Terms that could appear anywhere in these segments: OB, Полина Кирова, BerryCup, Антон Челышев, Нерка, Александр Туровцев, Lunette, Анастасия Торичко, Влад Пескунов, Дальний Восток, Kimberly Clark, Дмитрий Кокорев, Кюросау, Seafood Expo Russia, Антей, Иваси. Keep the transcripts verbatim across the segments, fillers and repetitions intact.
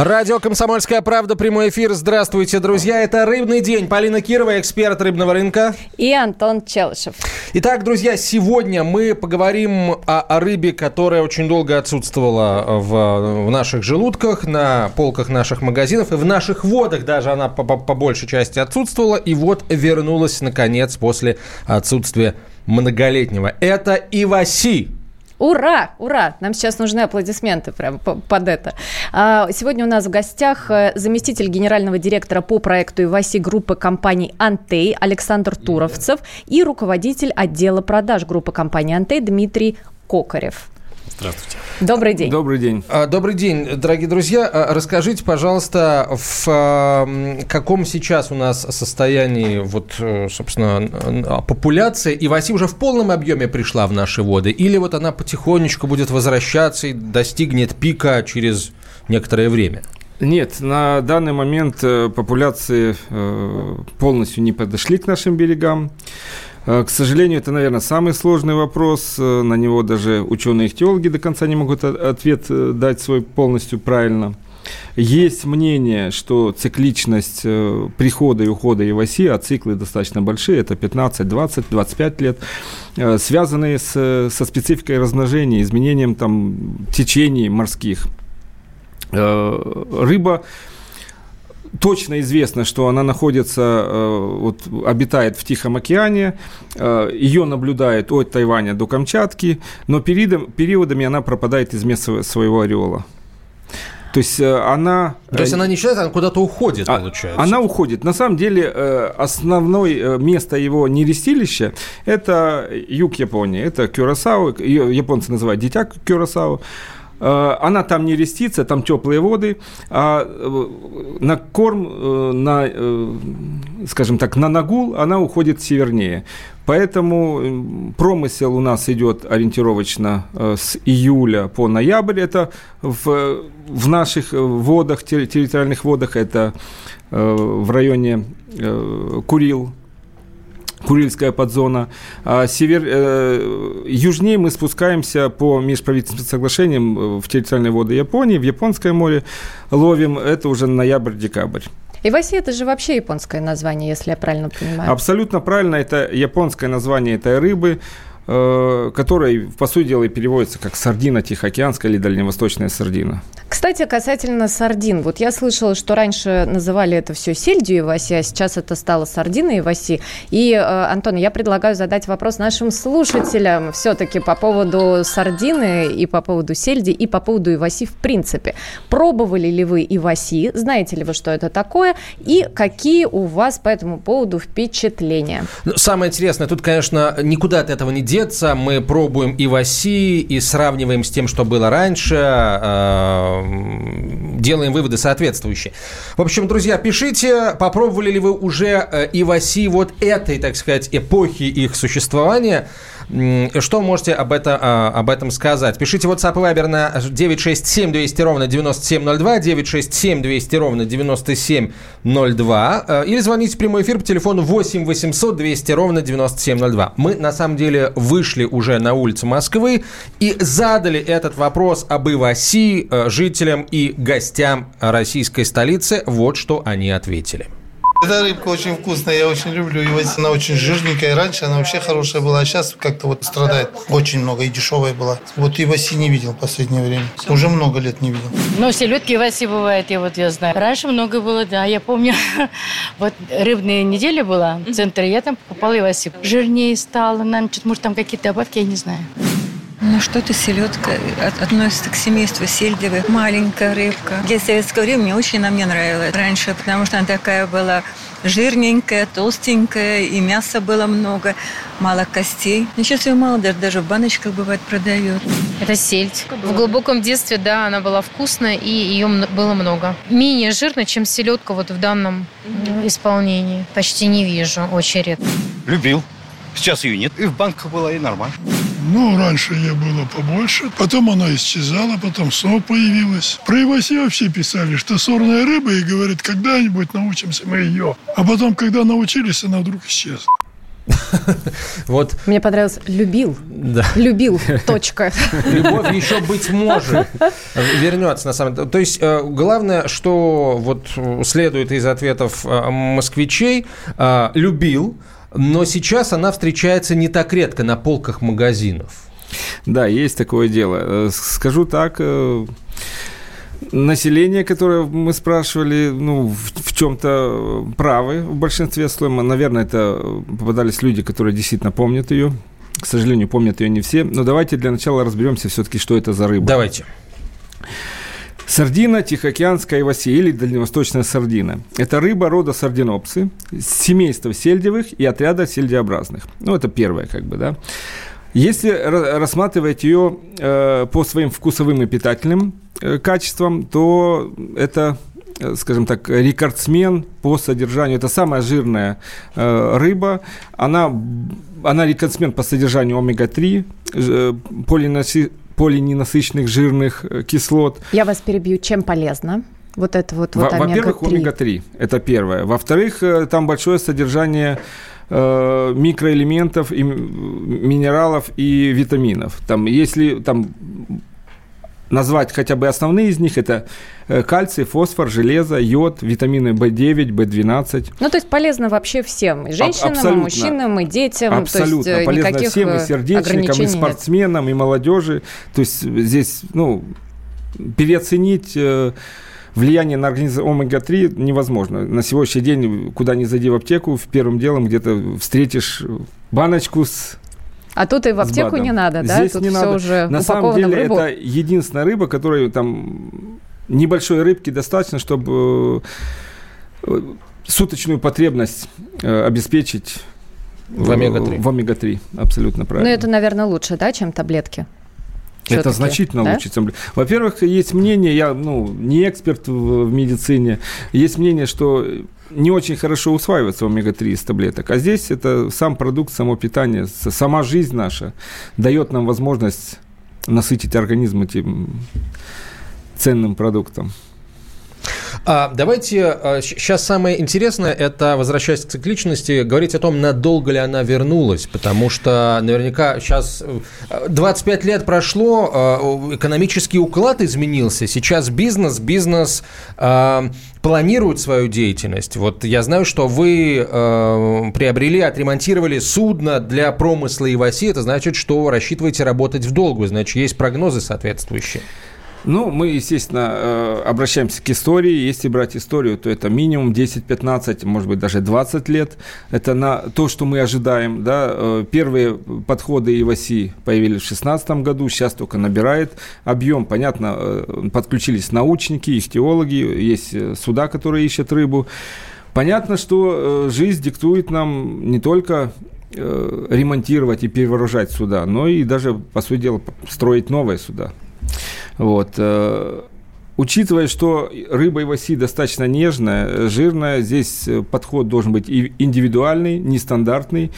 Радио «Комсомольская правда», прямой эфир. Здравствуйте, друзья. Это «Рыбный день». Полина Кирова, эксперт рыбного рынка. И Антон Челышев. Итак, друзья, сегодня мы поговорим о, о рыбе, которая очень долго отсутствовала в, в наших желудках, на полках наших магазинов. И в наших водах даже она по, по, по большей части отсутствовала. И вот вернулась, наконец, после отсутствия многолетнего. Это иваси. Ура! Ура! Нам сейчас нужны аплодисменты прямо под это. Сегодня у нас в гостях заместитель генерального директора по проекту Иваси группы компаний «Антей» Александр Туровцев и руководитель отдела продаж группы компаний «Антей» Дмитрий Кокорев. Здравствуйте. Добрый день. Добрый день. Добрый день, дорогие друзья. Расскажите, пожалуйста, в каком сейчас у нас состоянии вот, собственно, популяция иваси уже в полном объеме пришла в наши воды? Или вот она потихонечку будет возвращаться и достигнет пика через некоторое время? Нет, на данный момент популяции полностью не подошли к нашим берегам. К сожалению, это, наверное, самый сложный вопрос. На него даже ученые-ихтиологи до конца не могут ответ дать свой полностью правильно. Есть мнение, что цикличность прихода и ухода иваси, а циклы достаточно большие, это пятнадцать, двадцать, двадцать пять лет, связанные с, со спецификой размножения, изменением там, течений морских. Рыба... Точно известно, что она находится, вот, обитает в Тихом океане, ее наблюдают от Тайваня до Камчатки, но периодом, периодами она пропадает из места своего ореола. То есть она... То есть она не считается, она куда-то уходит, получается? Она уходит. На самом деле основное место его нерестилища – это юг Японии, это Кюросау, ее японцы называют «дитя Кюросау». Она там не рестится, там теплые воды, а на корм, на, скажем так, на нагул она уходит севернее. Поэтому промысел у нас идет ориентировочно с июля по ноябрь. Это в, в наших водах, территориальных водах, это в районе Курил. Курильская подзона. А север, э, южнее мы спускаемся по межправительственным соглашениям в территориальные воды Японии, в Японское море ловим. Это уже ноябрь-декабрь. Иваси – это же вообще японское название, если я правильно понимаю. Абсолютно правильно. Это японское название этой рыбы, которая, по сути дела, и переводится как сардина тихоокеанская или дальневосточная сардина. Кстати, касательно сардин. Вот я слышала, что раньше называли это все сельдью иваси, а сейчас это стало сардиной иваси. И, Антон, я предлагаю задать вопрос нашим слушателям все-таки по поводу сардины и по поводу сельди и по поводу иваси в принципе. Пробовали ли вы иваси? Знаете ли вы, что это такое? И какие у вас по этому поводу впечатления? Самое интересное, тут, конечно, никуда от этого не делается. Мы пробуем иваси и сравниваем с тем, что было раньше, делаем выводы соответствующие. В общем, друзья, пишите, попробовали ли вы уже иваси вот этой, так сказать, эпохи их существования. Что можете об, это, об этом сказать? Пишите WhatsApp и Viber на девять шесть семь двести ровно девяносто семь ноль два, девять шесть семь двести ровно девяносто семь ноль два, или звоните в прямой эфир по телефону восемь восемьсот двести ровно девяносто семь ноль два. Мы на самом деле вышли уже на улицу Москвы и задали этот вопрос об иваси жителям и гостям российской столицы. Вот что они ответили. Эта рыбка очень вкусная, я очень люблю ее. Она очень жирненькая, раньше она вообще хорошая была, а сейчас как-то вот страдает. Очень много и дешевая была. Вот иваси не видел в последнее время, уже много лет не видел. Но селедки иваси бывает, я вот я знаю. Раньше много было, да, я помню. Вот рыбная неделя была в центре, я там покупала иваси. Жирнее стало, наверное, может там какие-то добавки, я не знаю. Ну что-то селедка относится к семейству сельдевых. Маленькая рыбка. Для советского времени очень она мне нравилась раньше, потому что она такая была жирненькая, толстенькая, и мяса было много, мало костей. Но сейчас ее мало, даже, даже в баночках бывает продают. Это сельдь. В глубоком детстве, да, она была вкусная, и ее было много. Менее жирная, чем селедка вот в данном исполнении. Почти не вижу, очень редко. Любил. Сейчас ее нет. И в банках была, и нормально. Ну, раньше ее было побольше, потом она исчезала, потом снова появилась. Про иваси вообще писали, что сорная рыба, и говорит, когда-нибудь научимся мы ее. А потом, когда научились, она вдруг исчезла. Вот. Мне понравилось «любил». Да. «Любил», точка. Любовь еще быть может. Вернется, на самом деле. То есть, главное, что вот следует из ответов москвичей, «любил», но сейчас она встречается не так редко на полках магазинов. Да, есть такое дело. Скажу так... Население, которое мы спрашивали, ну, в, в чем-то правы в большинстве случаев. Наверное, это попадались люди, которые действительно помнят ее. К сожалению, помнят ее не все. Но давайте для начала разберемся все-таки, что это за рыба. Давайте. Сардина, тихоокеанская иваси или дальневосточная сардина. Это рыба рода сардинопсы, семейства сельдевых и отряда сельдеобразных. Ну, это первое, как бы, да. Если рассматривать ее э, по своим вкусовым и питательным э, качествам, то это, э, скажем так, рекордсмен по содержанию. Это самая жирная э, рыба. Она, она рекордсмен по содержанию омега-три, э, полиноси, полиненасыщенных жирных э, кислот. Я вас перебью. Чем полезна? Вот это вот, вот Во- Во-первых, омега-три. Это первое. Во-вторых, э, там большое содержание... микроэлементов, и минералов и витаминов. Там, если там, назвать хотя бы основные из них, это кальций, фосфор, железо, йод, витамины би девять, би двенадцать. Ну, то есть полезно вообще всем. И женщинам, абсолютно, и мужчинам, и детям. Абсолютно. То есть полезно всем, и сердечникам, и спортсменам, нет. И молодежи. То есть здесь, ну, переоценить... Влияние на организм омега-три невозможно. На сегодняшний день, куда ни зайди в аптеку, в первым делом где-то встретишь баночку с... А тут и в аптеку не надо, да? Здесь тут не надо. Уже на самом деле рыбу. Это единственная рыба, которой там небольшой рыбки достаточно, чтобы суточную потребность обеспечить в омега-три. В омега-три, абсолютно правильно. Ну, это, наверное, лучше, да, чем таблетки? Все-таки, это значительно, да? Лучше. Во-первых, есть мнение, я ну, не эксперт в, в медицине, есть мнение, что не очень хорошо усваивается омега-три из таблеток. А здесь это сам продукт, само питание, сама жизнь наша дает нам возможность насытить организм этим ценным продуктом. Давайте, сейчас самое интересное, это, возвращаясь к цикличности, говорить о том, надолго ли она вернулась, потому что наверняка сейчас двадцать пять лет прошло, экономический уклад изменился, сейчас бизнес, бизнес э, планирует свою деятельность. Вот я знаю, что вы э, приобрели, отремонтировали судно для промысла иваси, это значит, что рассчитываете работать в долгую, значит, есть прогнозы соответствующие. Ну, мы, естественно, обращаемся к истории. Если брать историю, то это минимум десять-пятнадцать, может быть, даже двадцать лет. Это на то, что мы ожидаем. Да? Первые подходы иваси появились в шестнадцатом году, сейчас только набирает объем. Понятно, подключились научники, ихтиологи, есть суда, которые ищут рыбу. Понятно, что жизнь диктует нам не только... ремонтировать и перевооружать суда, но и даже, по сути дела, строить новые суда. Вот. Учитывая, что рыба иваси достаточно нежная, жирная, здесь подход должен быть индивидуальный, нестандартный,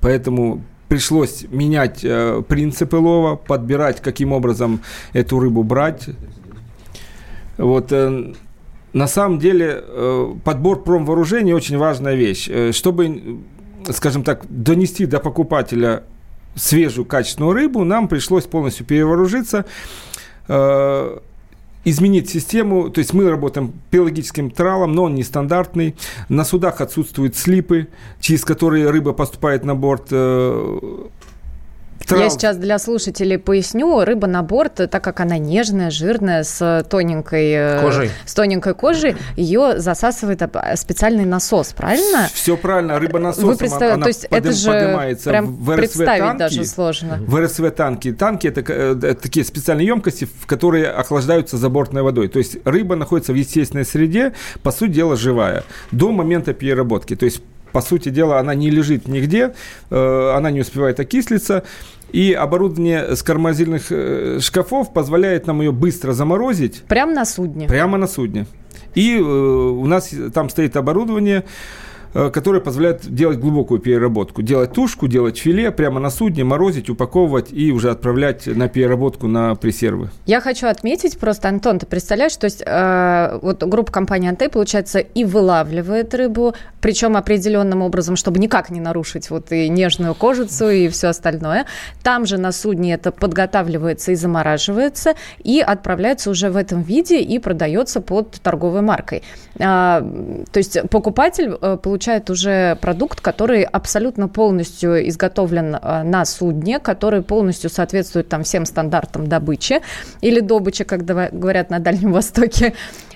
поэтому пришлось менять принципы лова, подбирать, каким образом эту рыбу брать. Вот. На самом деле подбор промвооружения очень важная вещь. Чтобы, скажем так, донести до покупателя свежую качественную рыбу, нам пришлось полностью перевооружиться, э, изменить систему. То есть мы работаем пелагическим тралом, но он нестандартный. На судах отсутствуют слипы, через которые рыба поступает на борт. Э, трал... Я сейчас для слушателей поясню. Рыба на борт, так как она нежная, жирная, с тоненькой кожей, с тоненькой кожей, ее засасывает специальный насос, правильно? Все правильно. Рыба насосом представ... она подым... поднимается в РСВ-танки. Даже сложно. В РСВ-танки. Танки – это такие специальные емкости, в которые охлаждаются забортной водой. То есть рыба находится в естественной среде, по сути дела, живая, до момента переработки. То есть по сути дела, она не лежит нигде, она не успевает окислиться. И оборудование с морозильных шкафов позволяет нам ее быстро заморозить. Прямо на судне? Прямо на судне. И у нас там стоит оборудование, которые позволяют делать глубокую переработку. Делать тушку, делать филе прямо на судне, морозить, упаковывать и уже отправлять на переработку, на пресервы. Я хочу отметить просто, Антон, ты представляешь, то есть э, вот группа компании «Антей», получается, и вылавливает рыбу, причем определенным образом, чтобы никак не нарушить вот и нежную кожицу, и все остальное. Там же на судне это подготавливается и замораживается, и отправляется уже в этом виде и продается под торговой маркой. А, то есть покупатель получает уже продукт, который абсолютно полностью изготовлен на судне, который полностью соответствует там всем стандартам добычи или добычи, как говорят на Дальнем Востоке.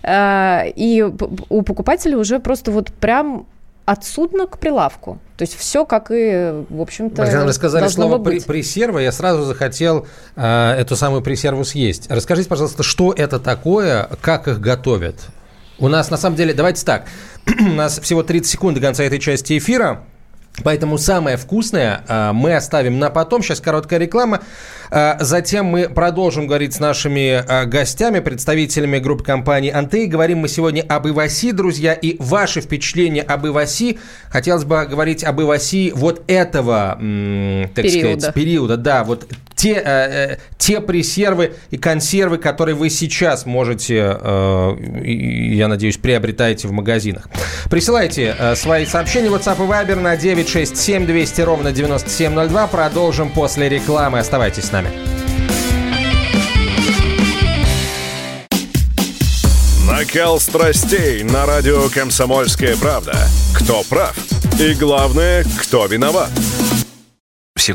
И у покупателя уже просто вот прям от судна к прилавку. То есть все, как и, в общем-то, должно быть. Рассказали слово «пресерва», я сразу захотел э, эту самую пресерву съесть. Расскажите, пожалуйста, что это такое, как их готовят? У нас, на самом деле, давайте так, у нас всего тридцать секунд до конца этой части эфира, поэтому самое вкусное э, мы оставим на потом. Сейчас короткая реклама. Э, затем мы продолжим говорить с нашими э, гостями, представителями группы компании «Антей». Говорим мы сегодня об Иваси, друзья, и ваши впечатления об Иваси. Хотелось бы говорить об Иваси вот этого, м, так периода. сказать, периода. Да, вот те, э, те пресервы и консервы, которые вы сейчас можете, э, я надеюсь, приобретаете в магазинах. Присылайте э, свои сообщения в WhatsApp и Viber на девять шесть семь двести ровно девяносто семь ноль два. Продолжим после рекламы. Оставайтесь с нами. Накал страстей на радио «Комсомольская правда». Кто прав? И главное, кто виноват? Все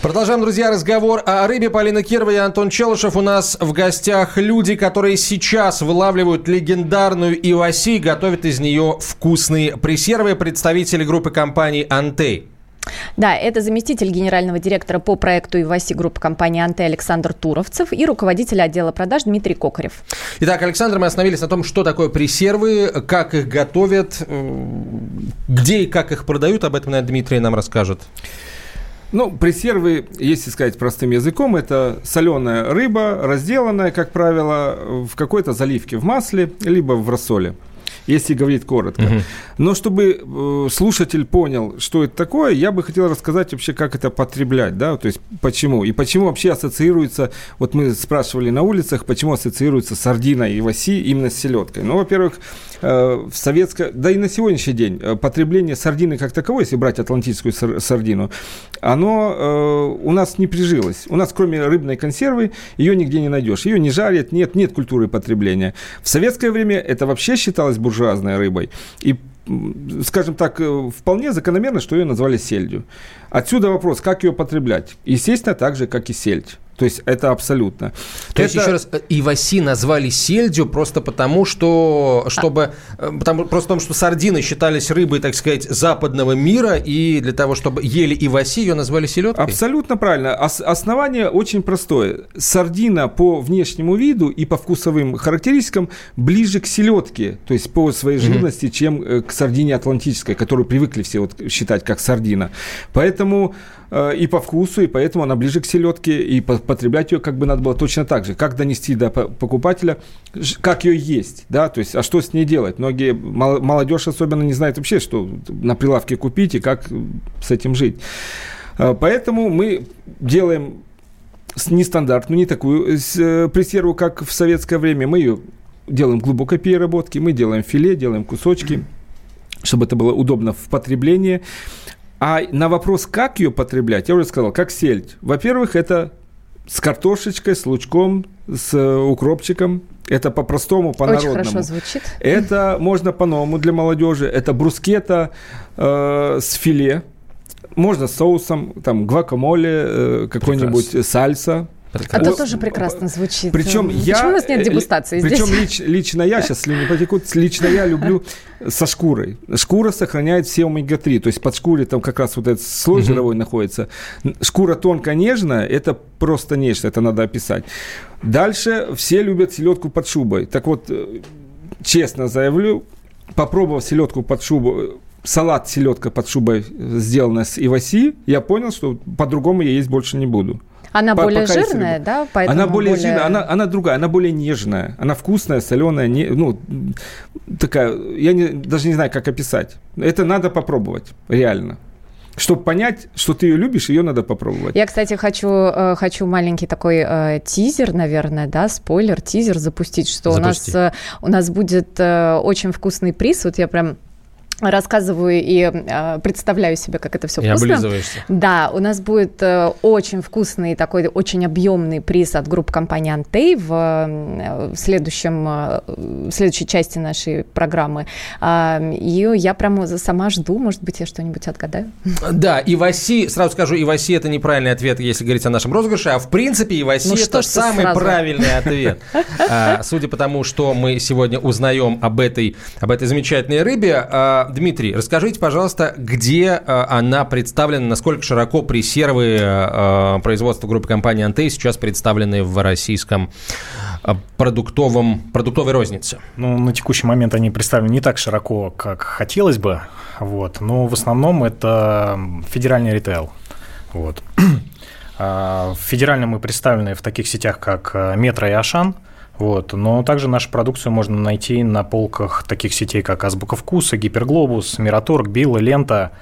Продолжаем, друзья, разговор о рыбе. Полина Кирова и Антон Челышев. У нас в гостях люди, которые сейчас вылавливают легендарную иваси, готовят из нее вкусные пресервы, представители группы компаний «Антей». Да, это заместитель генерального директора по проекту «Иваси» группы компании «Антей» Александр Туровцев и руководитель отдела продаж Дмитрий Кокорев. Итак, Александр, мы остановились на том, что такое пресервы, как их готовят, где и как их продают. Об этом, наверное, Дмитрий нам расскажет. Ну, пресервы, если сказать простым языком, это соленая рыба, разделанная, как правило, в какой-то заливке в масле, либо в рассоле, если говорить коротко. Uh-huh. Но чтобы э, слушатель понял, что это такое, я бы хотел рассказать вообще, как это потреблять, да, то есть почему. И почему вообще ассоциируется, вот мы спрашивали на улицах, почему ассоциируется сардина и иваси именно с селедкой. Ну, во-первых, в советское, да и на сегодняшний день потребление сардины как таковой, если брать атлантическую сардину, оно э, у нас не прижилось. У нас кроме рыбной консервы ее нигде не найдешь. Ее не жарят, нет, нет культуры потребления. В советское время это вообще считалось буржуазной рыбой. И, скажем так, вполне закономерно, что ее назвали сельдью. Отсюда вопрос, как ее потреблять? Естественно, так же, как и сельдь. То есть это абсолютно. То это... есть еще раз, иваси назвали сельдью просто потому, что чтобы а... потому, просто потому, что сардины считались рыбой, так сказать, западного мира, и для того, чтобы ели иваси, ее назвали селедкой? Абсолютно правильно. Ос- основание очень простое. Сардина по внешнему виду и по вкусовым характеристикам ближе к селедке, то есть по своей жирности, mm-hmm. чем к сардине атлантической, которую привыкли все вот считать как сардина. Поэтому и по вкусу, и поэтому она ближе к селедке, и потреблять ее как бы надо было точно так же. Как донести до покупателя, как ее есть, да, то есть, а что с ней делать? Многие, молодежь особенно, не знает вообще, что на прилавке купить и как с этим жить. Поэтому мы делаем нестандартную, не такую пресерву, как в советское время. Мы ее делаем глубокой переработки, мы делаем филе, делаем кусочки, чтобы это было удобно в потреблении. А на вопрос, как ее потреблять, я уже сказал, как сельдь. Во-первых, это с картошечкой, с лучком, с укропчиком. Это по-простому, по-народному. Очень хорошо звучит. Это можно по-новому для молодежи. Это брускетта э, с филе. Можно с соусом, там, гвакамоле, э, какой-нибудь сальса. А то тоже прекрасно звучит. Причем я, почему у нас нет дегустации здесь? Причем лич, лично я, сейчас не потекут, лично я люблю со шкурой. Шкура сохраняет все омега три. То есть под шкурой там как раз вот этот слой угу. жировой находится. Шкура тонко нежная, это просто нечто, это надо описать. Дальше все любят селедку под шубой. Так вот, честно заявлю, попробовав селедку под шубой, салат селедка под шубой, сделанная с иваси, я понял, что по-другому я есть больше не буду. Она По- более жирная, да? Поэтому она более, более... жирная, она, она другая, она более нежная. Она вкусная, соленая, не, ну, такая, я не, даже не знаю, как описать. Это надо попробовать, реально. Чтобы понять, что ты ее любишь, ее надо попробовать. Я, кстати, хочу, хочу маленький такой тизер, наверное, да, спойлер, тизер запустить, что Запусти. у нас, у нас будет очень вкусный приз. Вот я прям... рассказываю и э, представляю себе, как это все вкусно. И облизываешься. Да, у нас будет э, очень вкусный такой, очень объемный приз от группы компании «Антей» в, в, следующем, в следующей части нашей программы. Э, и я прямо сама жду, может быть, я что-нибудь отгадаю. Да, иваси, сразу скажу, иваси – это неправильный ответ, если говорить о нашем розыгрыше, а в принципе иваси ну, – это самый сразу? правильный ответ. Судя по тому, что мы сегодня узнаем об этой замечательной рыбе, Дмитрий, расскажите, пожалуйста, где э, она представлена, насколько широко пресервы э, производства группы компании «Антей» сейчас представлены в российском э, продуктовом, продуктовой рознице? Ну, на текущий момент они представлены не так широко, как хотелось бы, вот, но в основном это федеральный ритейл. Вот. Федерально мы представлены в таких сетях, как «Метро» и «Ашан». Вот. Но также нашу продукцию можно найти на полках таких сетей, как «Азбука вкуса», «Гиперглобус», «Мираторг», «Билла», «Лента».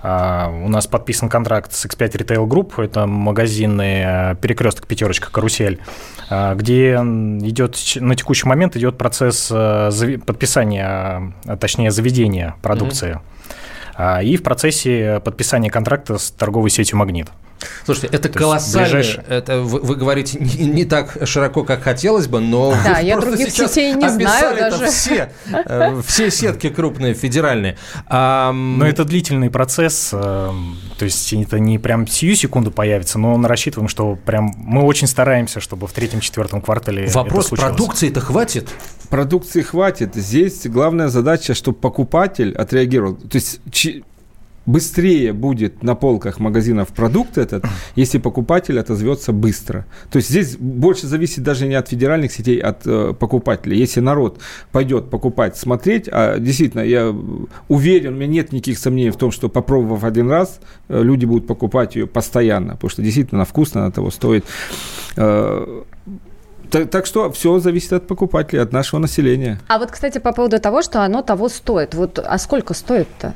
А, у нас подписан контракт с икс пять Retail Group, это магазины «Перекресток», «Пятерочка», «Карусель», а, где идет, на текущий момент идет процесс а, зави- подписания, а, точнее заведения продукции. Mm-hmm. А, и в процессе подписания контракта с торговой сетью «Магнит». Слушайте, это колоссально. Это вы, вы говорите не, не так широко, как хотелось бы, но да, я других сетей не знаю даже. Все, все сетки крупные, федеральные. Но это длительный процесс, то есть это не прям сию секунду появится, но мы рассчитываем, что прям мы очень стараемся, чтобы в третьем-четвертом квартале это случилось. Вопрос, продукции-то хватит? Продукции хватит. Здесь главная задача, чтобы покупатель отреагировал. То есть быстрее будет на полках магазинов продукт этот, если покупатель отозвется быстро. То есть здесь больше зависит даже не от федеральных сетей, а от э, покупателя. Если народ пойдет покупать, смотреть, а действительно, я уверен, у меня нет никаких сомнений в том, что попробовав один раз, э, люди будут покупать ее постоянно, потому что действительно она вкусная, она того стоит. Э, Так, так что все зависит от покупателей, от нашего населения. А вот, кстати, по поводу того, что оно того стоит. Вот, а сколько стоит-то?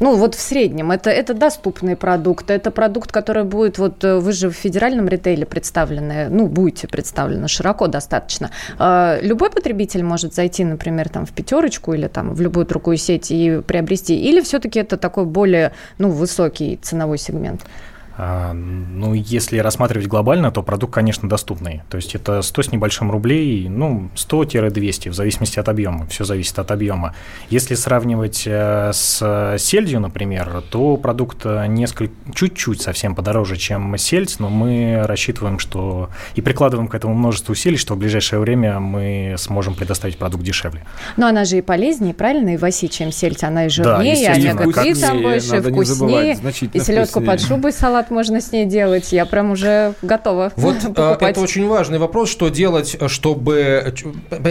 Ну, вот в среднем. Это, это доступный продукт. Это продукт, который будет... Вот вы же в федеральном ритейле представлены. Ну, будете представлены широко достаточно. Любой потребитель может зайти, например, там, в «Пятерочку» или там, в любую другую сеть и приобрести. Или все-таки это такой более ну, высокий ценовой сегмент? Ну, если рассматривать глобально, то продукт, конечно, доступный. То есть это сто с небольшим рублей, ну, сто-двести, в зависимости от объема. Все зависит от объема. Если сравнивать с сельдью, например, то продукт несколько, чуть-чуть совсем подороже, чем сельдь, но мы рассчитываем, что и прикладываем к этому множество усилий, что в ближайшее время мы сможем предоставить продукт дешевле. Но она же и полезнее, правильно, Иваси, чем сельдь. Она и жирнее, да, омега три там больше, вкуснее. И селедку вкуснее. Под шубой салат можно с ней делать, я прям уже готова вот покупать. Это очень важный вопрос, что делать, чтобы...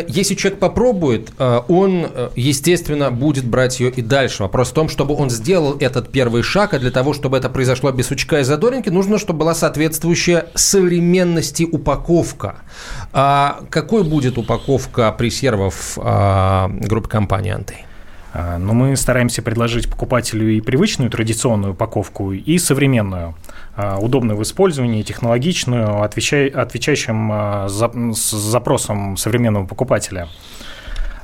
Если человек попробует, он, естественно, будет брать ее и дальше. Вопрос в том, чтобы он сделал этот первый шаг, а для того, чтобы это произошло без сучка и задоринки, нужно, чтобы была соответствующая современности упаковка. А какой будет упаковка пресервов группы компании «Антей»? Но мы стараемся предложить покупателю и привычную традиционную упаковку, и современную, удобную в использовании, технологичную, отвечай, отвечающим за, с запросам современного покупателя.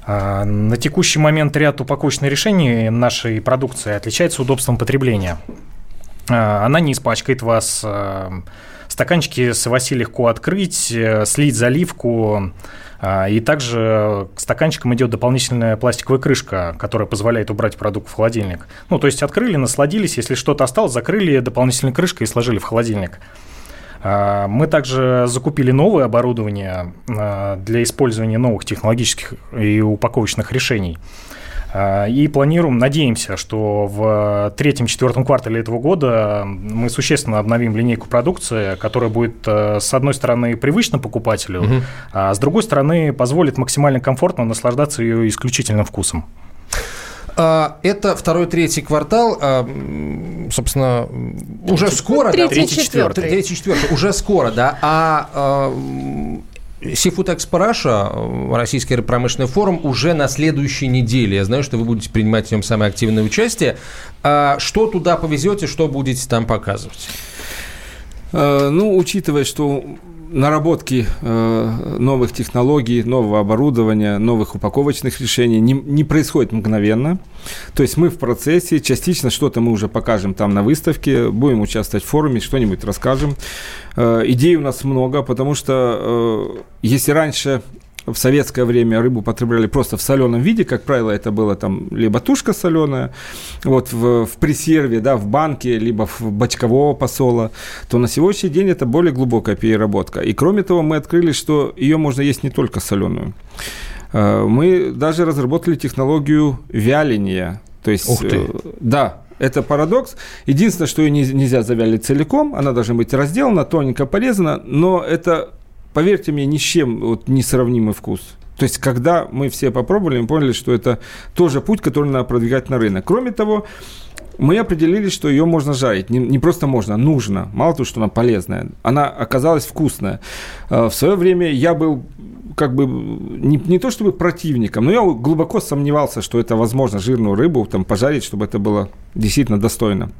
На текущий момент ряд упаковочных решений нашей продукции отличается удобством потребления. Она не испачкает вас, Стаканчики с Иваси легко открыть, слить заливку. И также к стаканчикам идет дополнительная пластиковая крышка, которая позволяет убрать продукт в холодильник. Ну, то есть открыли, насладились, если что-то осталось, закрыли дополнительной крышкой и сложили в холодильник. Мы также закупили новое оборудование для использования новых технологических и упаковочных решений. И планируем, надеемся, что в третьем-четвертом квартале этого года мы существенно обновим линейку продукции, которая будет, с одной стороны, привычна покупателю, угу. а с другой стороны, позволит максимально комфортно наслаждаться ее исключительным вкусом. Это второй, третий квартал, собственно, уже скоро, да? Третий, четвертый. Третий, четвертый, уже скоро, да. А Seafood Expo Russia, Российский промышленный форум, уже на следующей неделе. Я знаю, что вы будете принимать в нем самое активное участие. Что туда повезете, что будете там показывать? Ну, учитывая, что наработки э, новых технологий, нового оборудования, новых упаковочных решений не, не происходит мгновенно. То есть мы в процессе, частично что-то мы уже покажем там на выставке, будем участвовать в форуме, что-нибудь расскажем. Э, идей у нас много, потому что э, если раньше... В советское время рыбу потребляли просто в соленом виде, как правило, это было там либо тушка соленая, вот в, в пресерве, да, в банке, либо в бочкового посола, то на сегодняшний день это более глубокая переработка. И кроме того, мы открыли, что ее можно есть не только соленую. Мы даже разработали технологию вяления. То есть, ух ты. Да. Это парадокс. Единственное, что ее нельзя завялить целиком, она должна быть разделана, тоненько порезана, но это... Поверьте мне, ни с чем вот, несравнимый вкус. То есть, когда мы все попробовали, мы поняли, что это тоже путь, который надо продвигать на рынок. Кроме того, мы определили, что ее можно жарить. Не, не просто можно, а нужно. Мало того, что она полезная. Она оказалась вкусная. В свое время я был как бы не, не то чтобы противником, но я глубоко сомневался, что это возможно жирную рыбу там, пожарить, чтобы это было действительно достойно.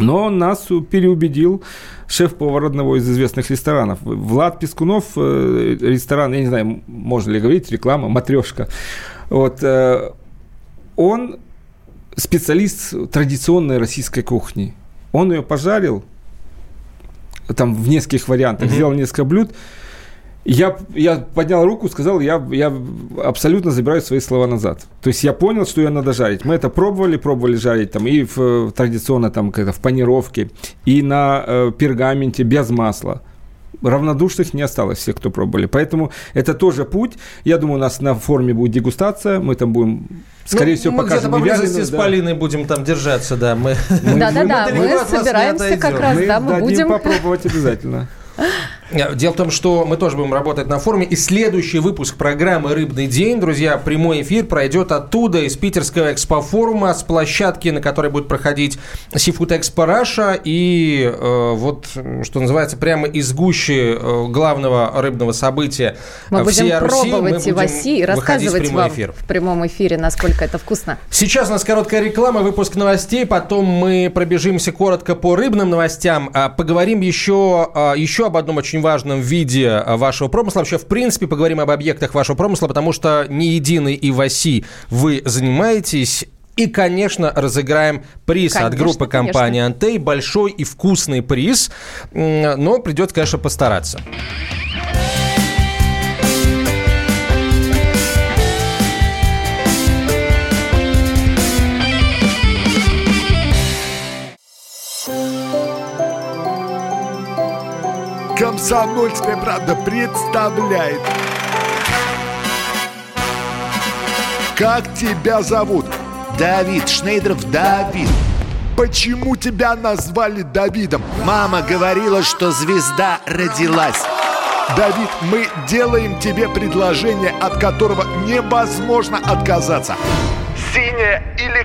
Но нас переубедил шеф-повар одного из известных ресторанов. Влад Пескунов, ресторан, я не знаю, можно ли говорить, реклама, матрешка. Вот, он специалист традиционной российской кухни. Он ее пожарил там, в нескольких вариантах, mm-hmm. сделал несколько блюд. Я, я поднял руку, сказал, я, я абсолютно забираю свои слова назад. То есть я понял, что ее надо жарить. Мы это пробовали, пробовали жарить там, и в, традиционно там, как-то в панировке, и на э, пергаменте без масла. Равнодушных не осталось всех, кто пробовали. Поэтому это тоже путь. Я думаю, у нас на форуме будет дегустация. Мы там будем, скорее ну, всего, покажем. Мы где-то поблизости с Полиной будем там держаться. Да, мы собираемся как раз. Мы дадим попробовать обязательно. Дело в том, что мы тоже будем работать на форуме. И следующий выпуск программы «Рыбный день», друзья, прямой эфир пройдет оттуда, из питерского экспофорума, с площадки, на которой будет проходить Seafood Expo Russia. И э, вот, что называется, прямо из гущи э, главного рыбного события мы в всей Руси. Мы будем пробовать Иваси и рассказывать вам эфир. В прямом эфире, насколько это вкусно. Сейчас у нас короткая реклама, выпуск новостей. Потом мы пробежимся коротко по рыбным новостям. Поговорим еще, еще об одном очень важном виде вашего промысла. Вообще, в принципе, поговорим об объектах вашего промысла, потому что ни единой Иваси вы занимаетесь. И, конечно, разыграем приз конечно, от группы компании «Антей». Большой и вкусный приз, но придется, конечно, постараться. «Комсомольская правда» представляет. Как тебя зовут? Давид. Шнейдров Давид. Почему тебя назвали Давидом? Мама говорила, что звезда родилась. Давид, мы делаем тебе предложение, от которого невозможно отказаться. Синяя или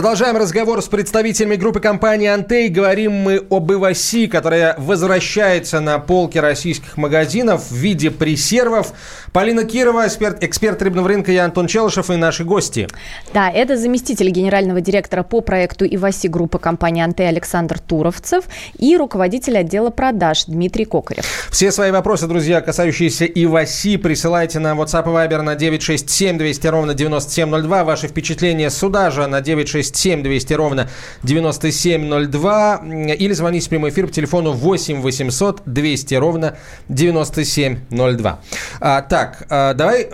Продолжаем разговор с представителями группы компании «Антей». Говорим мы об Иваси, которая возвращается на полки российских магазинов в виде пресервов. Полина Кирова, эксперт, эксперт рыбного рынка, я Антон Челышев и наши гости. Да, это заместитель генерального директора по проекту «Иваси» группы компании «Антей» Александр Туровцев и руководитель отдела продаж Дмитрий Кокорев. Все свои вопросы, друзья, касающиеся Иваси, присылайте на WhatsApp и Viber на девять шесть семь двести ровно девяносто семь ноль два. Ваши впечатления сюда же на девять шесть семь двести ровно девяносто семь ноль два или звоните в прямой эфир по телефону восемь восемьсот двести ровно девяносто семь ноль два. А, так, а, давай,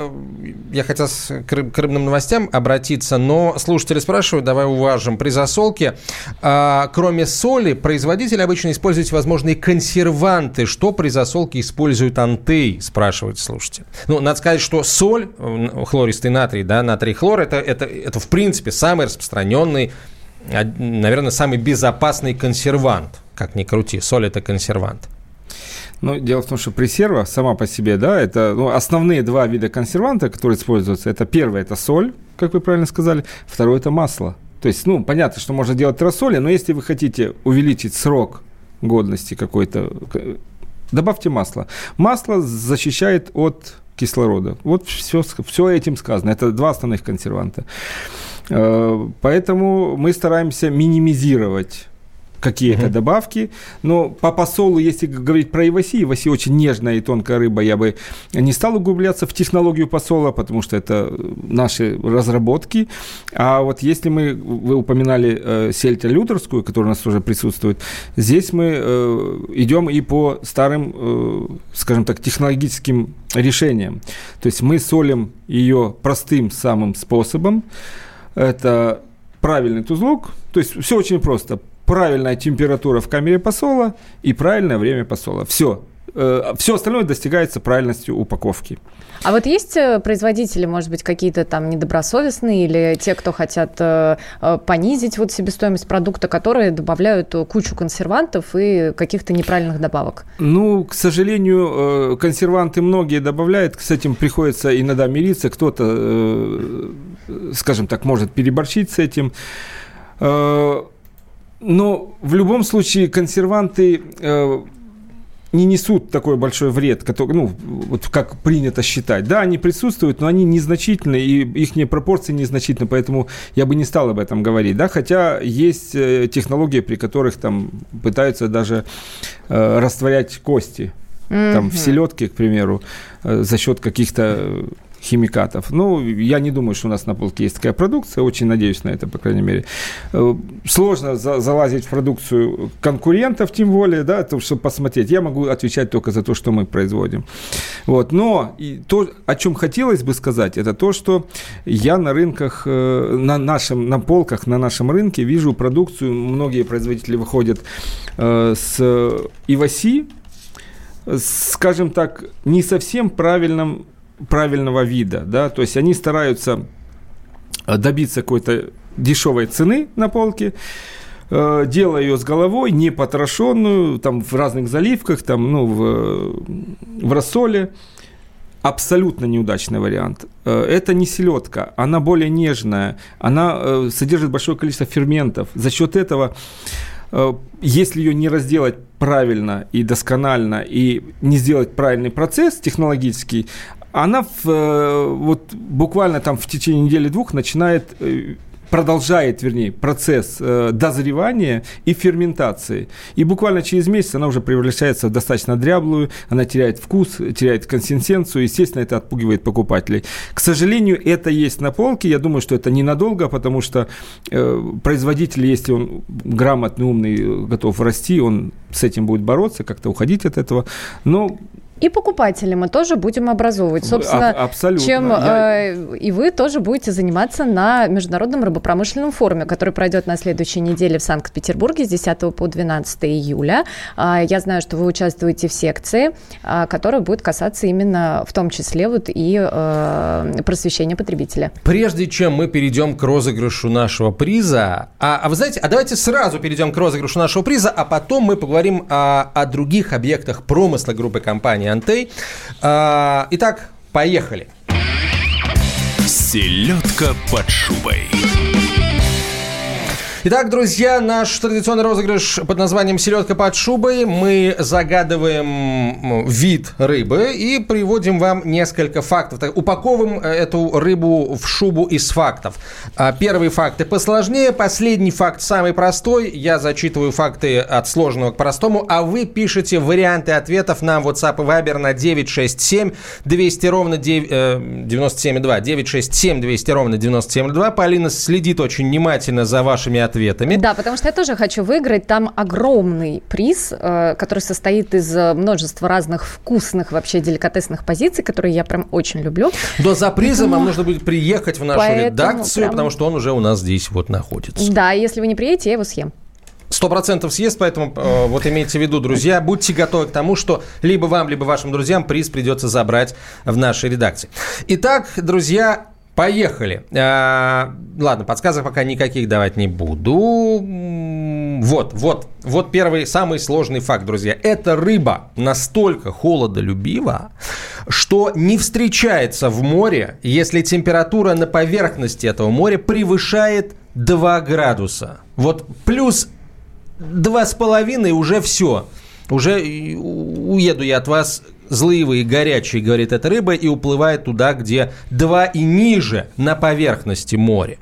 я хотел к, рыб, к рыбным новостям обратиться, но слушатели спрашивают, давай уважим. При засолке, а, кроме соли, производители обычно используют возможные консерванты. Что при засолке используют «Антей», спрашивают слушатели. Ну, надо сказать, что соль, хлористый натрий, да, натрий хлор, это, это, это в принципе самый распространенный, наверное, самый безопасный консервант. Как ни крути, соль – это консервант. Ну, дело в том, что пресерва сама по себе, да, это, ну, основные два вида консерванта, которые используются. Это первое – это соль, как вы правильно сказали. Второе – это масло. То есть, ну, понятно, что можно делать рассоли, но если вы хотите увеличить срок годности какой-то, добавьте масло. Масло защищает от кислорода. Вот все, все этим сказано. Это два основных консерванта. Поэтому мы стараемся минимизировать какие-то mm-hmm. добавки. Но по посолу, если говорить про Иваси, Иваси очень нежная и тонкая рыба, я бы не стал углубляться в технологию посола, потому что это наши разработки. А вот если мы, вы упоминали э, сельдь алюторскую, которая у нас уже присутствует, здесь мы э, идем и по старым, э, скажем так, технологическим решениям. То есть мы солим ее простым самым способом. Это правильный тузлук, то есть все очень просто. Правильная температура в камере посола и правильное время посола. Все. Все остальное достигается правильностью упаковки. А вот есть производители, может быть, какие-то там недобросовестные или те, кто хотят понизить вот себестоимость продукта, которые добавляют кучу консервантов и каких-то неправильных добавок? Ну, к сожалению, консерванты многие добавляют. С этим приходится иногда мириться. Кто-то, скажем так, может переборщить с этим. Но в любом случае консерванты э, не несут такой большой вред, который, ну, вот как принято считать. Да, они присутствуют, но они незначительны, и их пропорции незначительны, поэтому я бы не стал об этом говорить. Да? Хотя есть технологии, при которых там пытаются даже э, растворять кости mm-hmm. там, в селедке, к примеру, э, за счет каких-то химикатов. Ну, я не думаю, что у нас на полке есть такая продукция. Очень надеюсь на это, по крайней мере. Сложно за- залазить в продукцию конкурентов, тем более, да, то, чтобы посмотреть. Я могу отвечать только за то, что мы производим. Вот. Но и то, о чем хотелось бы сказать, это то, что я на рынках, на нашем, на полках, на нашем рынке вижу продукцию. Многие производители выходят э, с Иваси, скажем так, не совсем правильным правильного вида, да, то есть они стараются добиться какой-то дешевой цены на полке, э, делая ее с головой, не потрошенную, там, в разных заливках, там, ну, в, в рассоле. Абсолютно неудачный вариант. Это не селедка, она более нежная, она э, содержит большое количество ферментов. За счет этого, э, если ее не разделать правильно и досконально, и не сделать правильный процесс технологический, она в, вот, буквально там в течение недели-двух начинает, продолжает, вернее, процесс дозревания и ферментации. И буквально через месяц она уже превращается в достаточно дряблую, она теряет вкус, теряет консистенцию, естественно, это отпугивает покупателей. К сожалению, это есть на полке, я думаю, что это ненадолго, потому что производитель, если он грамотный, умный, готов расти, он с этим будет бороться, как-то уходить от этого, но... И покупателей мы тоже будем образовывать. Собственно, абсолютно. Чем Я... э, и вы тоже будете заниматься на Международном рыбопромышленном форуме, который пройдет на следующей неделе в Санкт-Петербурге с десятого по двенадцатое июля. Э, я знаю, что вы участвуете в секции, э, которая будет касаться именно в том числе вот и э, просвещения потребителя. Прежде чем мы перейдем к розыгрышу нашего приза, а, а вы знаете, а давайте сразу перейдем к розыгрышу нашего приза, а потом мы поговорим о, о других объектах промысла группы компаний «Антей». Итак, поехали. Селедка под шубой. Итак, друзья, наш традиционный розыгрыш под названием «Селедка под шубой». Мы загадываем вид рыбы и приводим вам несколько фактов. Так, упаковываем эту рыбу в шубу из фактов. Первые факты посложнее, последний факт самый простой. Я зачитываю факты от сложного к простому, а вы пишите варианты ответов на WhatsApp и Viber на девять шесть семь двести ровно девяносто семь два. девять шесть семь двести ровно девяносто семь два. Полина следит очень внимательно за вашими ответами. Да, потому что я тоже хочу выиграть. Там огромный приз, который состоит из множества разных вкусных, вообще деликатесных позиций, которые я прям очень люблю. Да, за призом вам нужно будет приехать в нашу Поэтому редакцию, прям... потому что он уже у нас здесь вот находится. Да, если вы не приедете, я его съем. Сто процентов съест, поэтому э, вот имейте в виду, друзья, будьте готовы к тому, что либо вам, либо вашим друзьям приз придется забрать в нашей редакции. Итак, друзья, поехали. А, ладно, подсказок пока никаких давать не буду. Вот, вот, вот первый самый сложный факт, друзья. Эта рыба настолько холодолюбива, что не встречается в море, если температура на поверхности этого моря превышает два градуса. Вот плюс Два с половиной, уже все. Уже уеду я от вас, злые вы и горячие, говорит эта рыба, и уплывает туда, где два и ниже, на поверхности моря.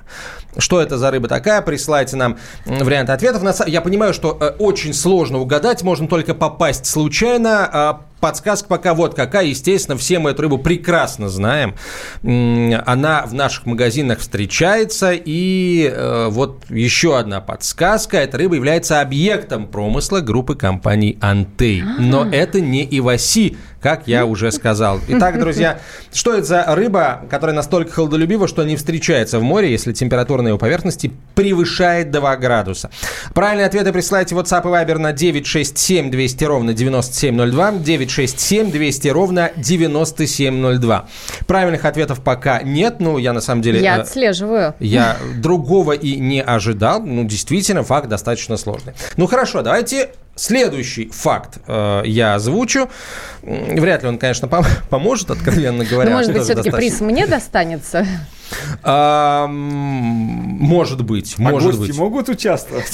Что это за рыба такая? Присылайте нам варианты ответов. Я понимаю, что очень сложно угадать, можно только попасть случайно. Подсказка пока вот какая. Естественно, все мы эту рыбу прекрасно знаем. Она в наших магазинах встречается. И вот еще одна подсказка. Эта рыба является объектом промысла группы компаний «Антей». Но это не иваси, как я уже сказал. Итак, друзья, что это за рыба, которая настолько холодолюбива, что не встречается в море, если температура на его поверхности превышает два градуса? Правильные ответы присылайте в WhatsApp и Viber на девять шесть семь двести ровно девяносто семь ноль два. девять шесть семь двести ровно девяносто семь ноль два. Правильных ответов пока нет. Ну, я на самом деле... Я отслеживаю. Я другого и не ожидал. Ну, действительно, факт достаточно сложный. Ну, хорошо, давайте... Следующий факт э, я озвучу. Вряд ли он, конечно, пом- поможет, откровенно говоря. Но, может быть, все-таки достаточно... приз мне достанется? А, может быть. А может гости быть. Могут участвовать?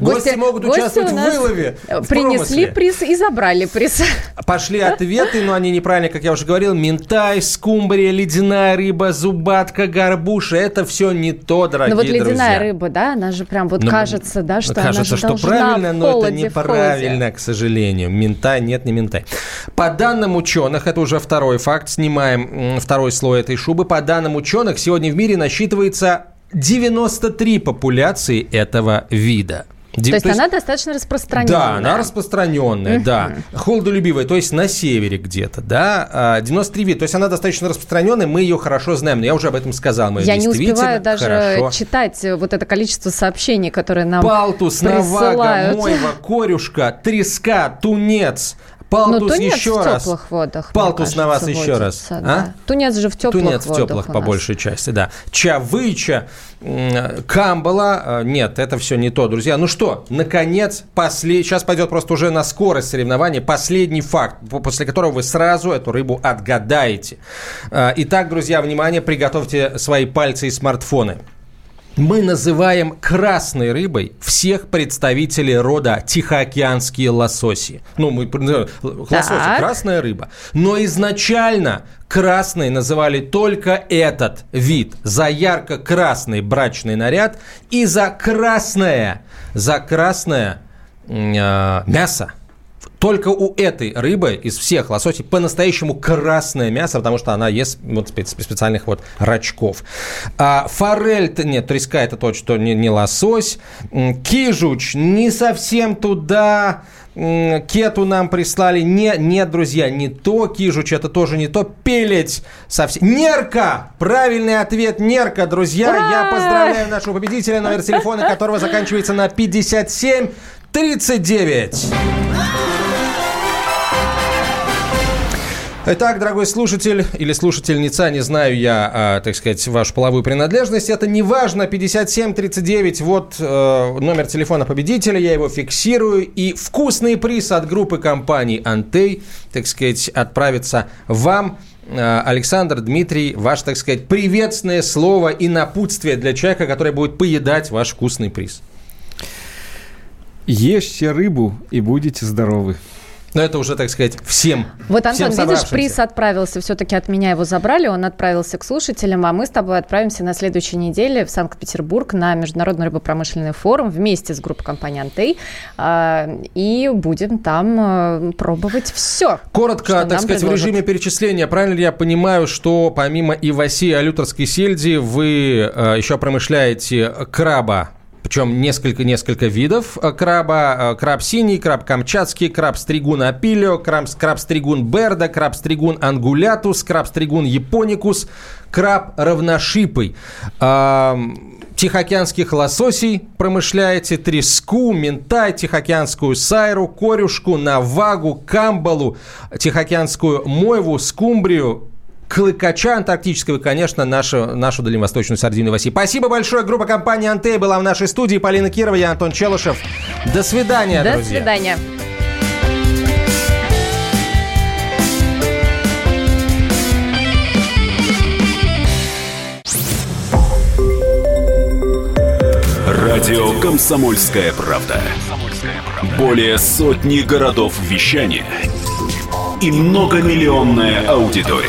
Гости могут участвовать в вылове. Принесли приз и забрали приз. Пошли ответы, но они неправильные, как я уже говорил. Минтай, скумбрия, ледяная рыба, зубатка, горбуша. Это все не то, дорогие друзья. Ну вот ледяная рыба, да, она же прям вот кажется, да, что она же должна... Но холоде, это неправильно, к сожалению. Минтай, нет, не минтай. По данным ученых, это уже второй факт, снимаем второй слой этой шубы. По данным ученых, сегодня в мире насчитывается девяносто три популяции этого вида. Дим, то, есть то есть она достаточно распространенная. Да, она распространенная, uh-huh. да. Холодолюбивая, то есть на севере где-то, да. девяносто три вида, то есть она достаточно распространенная, мы ее хорошо знаем, но я уже об этом сказал. Мы я не успеваю даже хорошо. читать вот это количество сообщений, которые нам Палтус, присылают. Навага, мойва, корюшка, треска, тунец. Палтус тунец еще в раз. Теплых водах, Палтус на вас еще раз. Да. А? Тунец же в теплых тунец водах. Тунец в теплых по большей части, да. Чавыча, камбала. Нет, это все не то, друзья. Ну что, наконец, послед... сейчас пойдет просто уже на скорость соревнования последний факт, после которого вы сразу эту рыбу отгадаете. Итак, друзья, внимание, приготовьте свои пальцы и смартфоны. Мы называем красной рыбой всех представителей рода тихоокеанские лососи. Ну, мы называем лососи красная рыба. Но изначально красной называли только этот вид. За ярко-красный брачный наряд и за красное, за красное э, мясо. Только у этой рыбы из всех лососей по-настоящему красное мясо, потому что она ест вот специальных вот рачков. А форель, нет, треска это то, что не, не лосось. Кижуч не совсем туда. Кету нам прислали. Не, нет, друзья, не то. Кижуч, это тоже не то. Пеледь совсем. Нерка! Правильный ответ, Нерка, друзья. Ура! Я поздравляю нашего победителя, номер телефона которого заканчивается на пятьдесят семь тридцать девять. Итак, дорогой слушатель или слушательница, не знаю я, э, так сказать, вашу половую принадлежность. Это не важно. пятьдесят семь тридцать девять. Вот э, номер телефона победителя. Я его фиксирую. И вкусный приз от группы компаний «Антей», так сказать, отправится вам. Александр, Дмитрий, ваше, так сказать, приветственное слово и напутствие для человека, который будет поедать ваш вкусный приз. Ешьте рыбу и будете здоровы. Но это уже, так сказать, всем. Вот, Антон, всем видишь, приз отправился. Все-таки от меня его забрали. Он отправился к слушателям. А мы с тобой отправимся на следующей неделе в Санкт-Петербург на Международный рыбопромышленный форум вместе с группой компании «Антей». И будем там пробовать все. Коротко, так сказать, предложат. В режиме перечисления. Правильно ли я понимаю, что помимо иваси и алюторской сельди вы еще промышляете краба? Причем несколько-несколько видов краба. Краб синий, краб камчатский, краб стригун апилио, краб, краб стригун берда, краб стригун ангулятус, краб стригун японикус, краб равношипый. А, тихоокеанских лососей промышляете, треску, минтай, тихоокеанскую сайру, корюшку, навагу, камбалу, тихоокеанскую мойву, скумбрию, клыкача антарктического и, конечно, нашу, нашу дальневосточную сардину иваси. Спасибо большое. Группа компании «Антей» была в нашей студии. Полина Кирова, я Антон Челышев. До свидания, До друзья. До свидания. Радио «Комсомольская правда». Более сотни городов вещания и многомиллионная аудитория.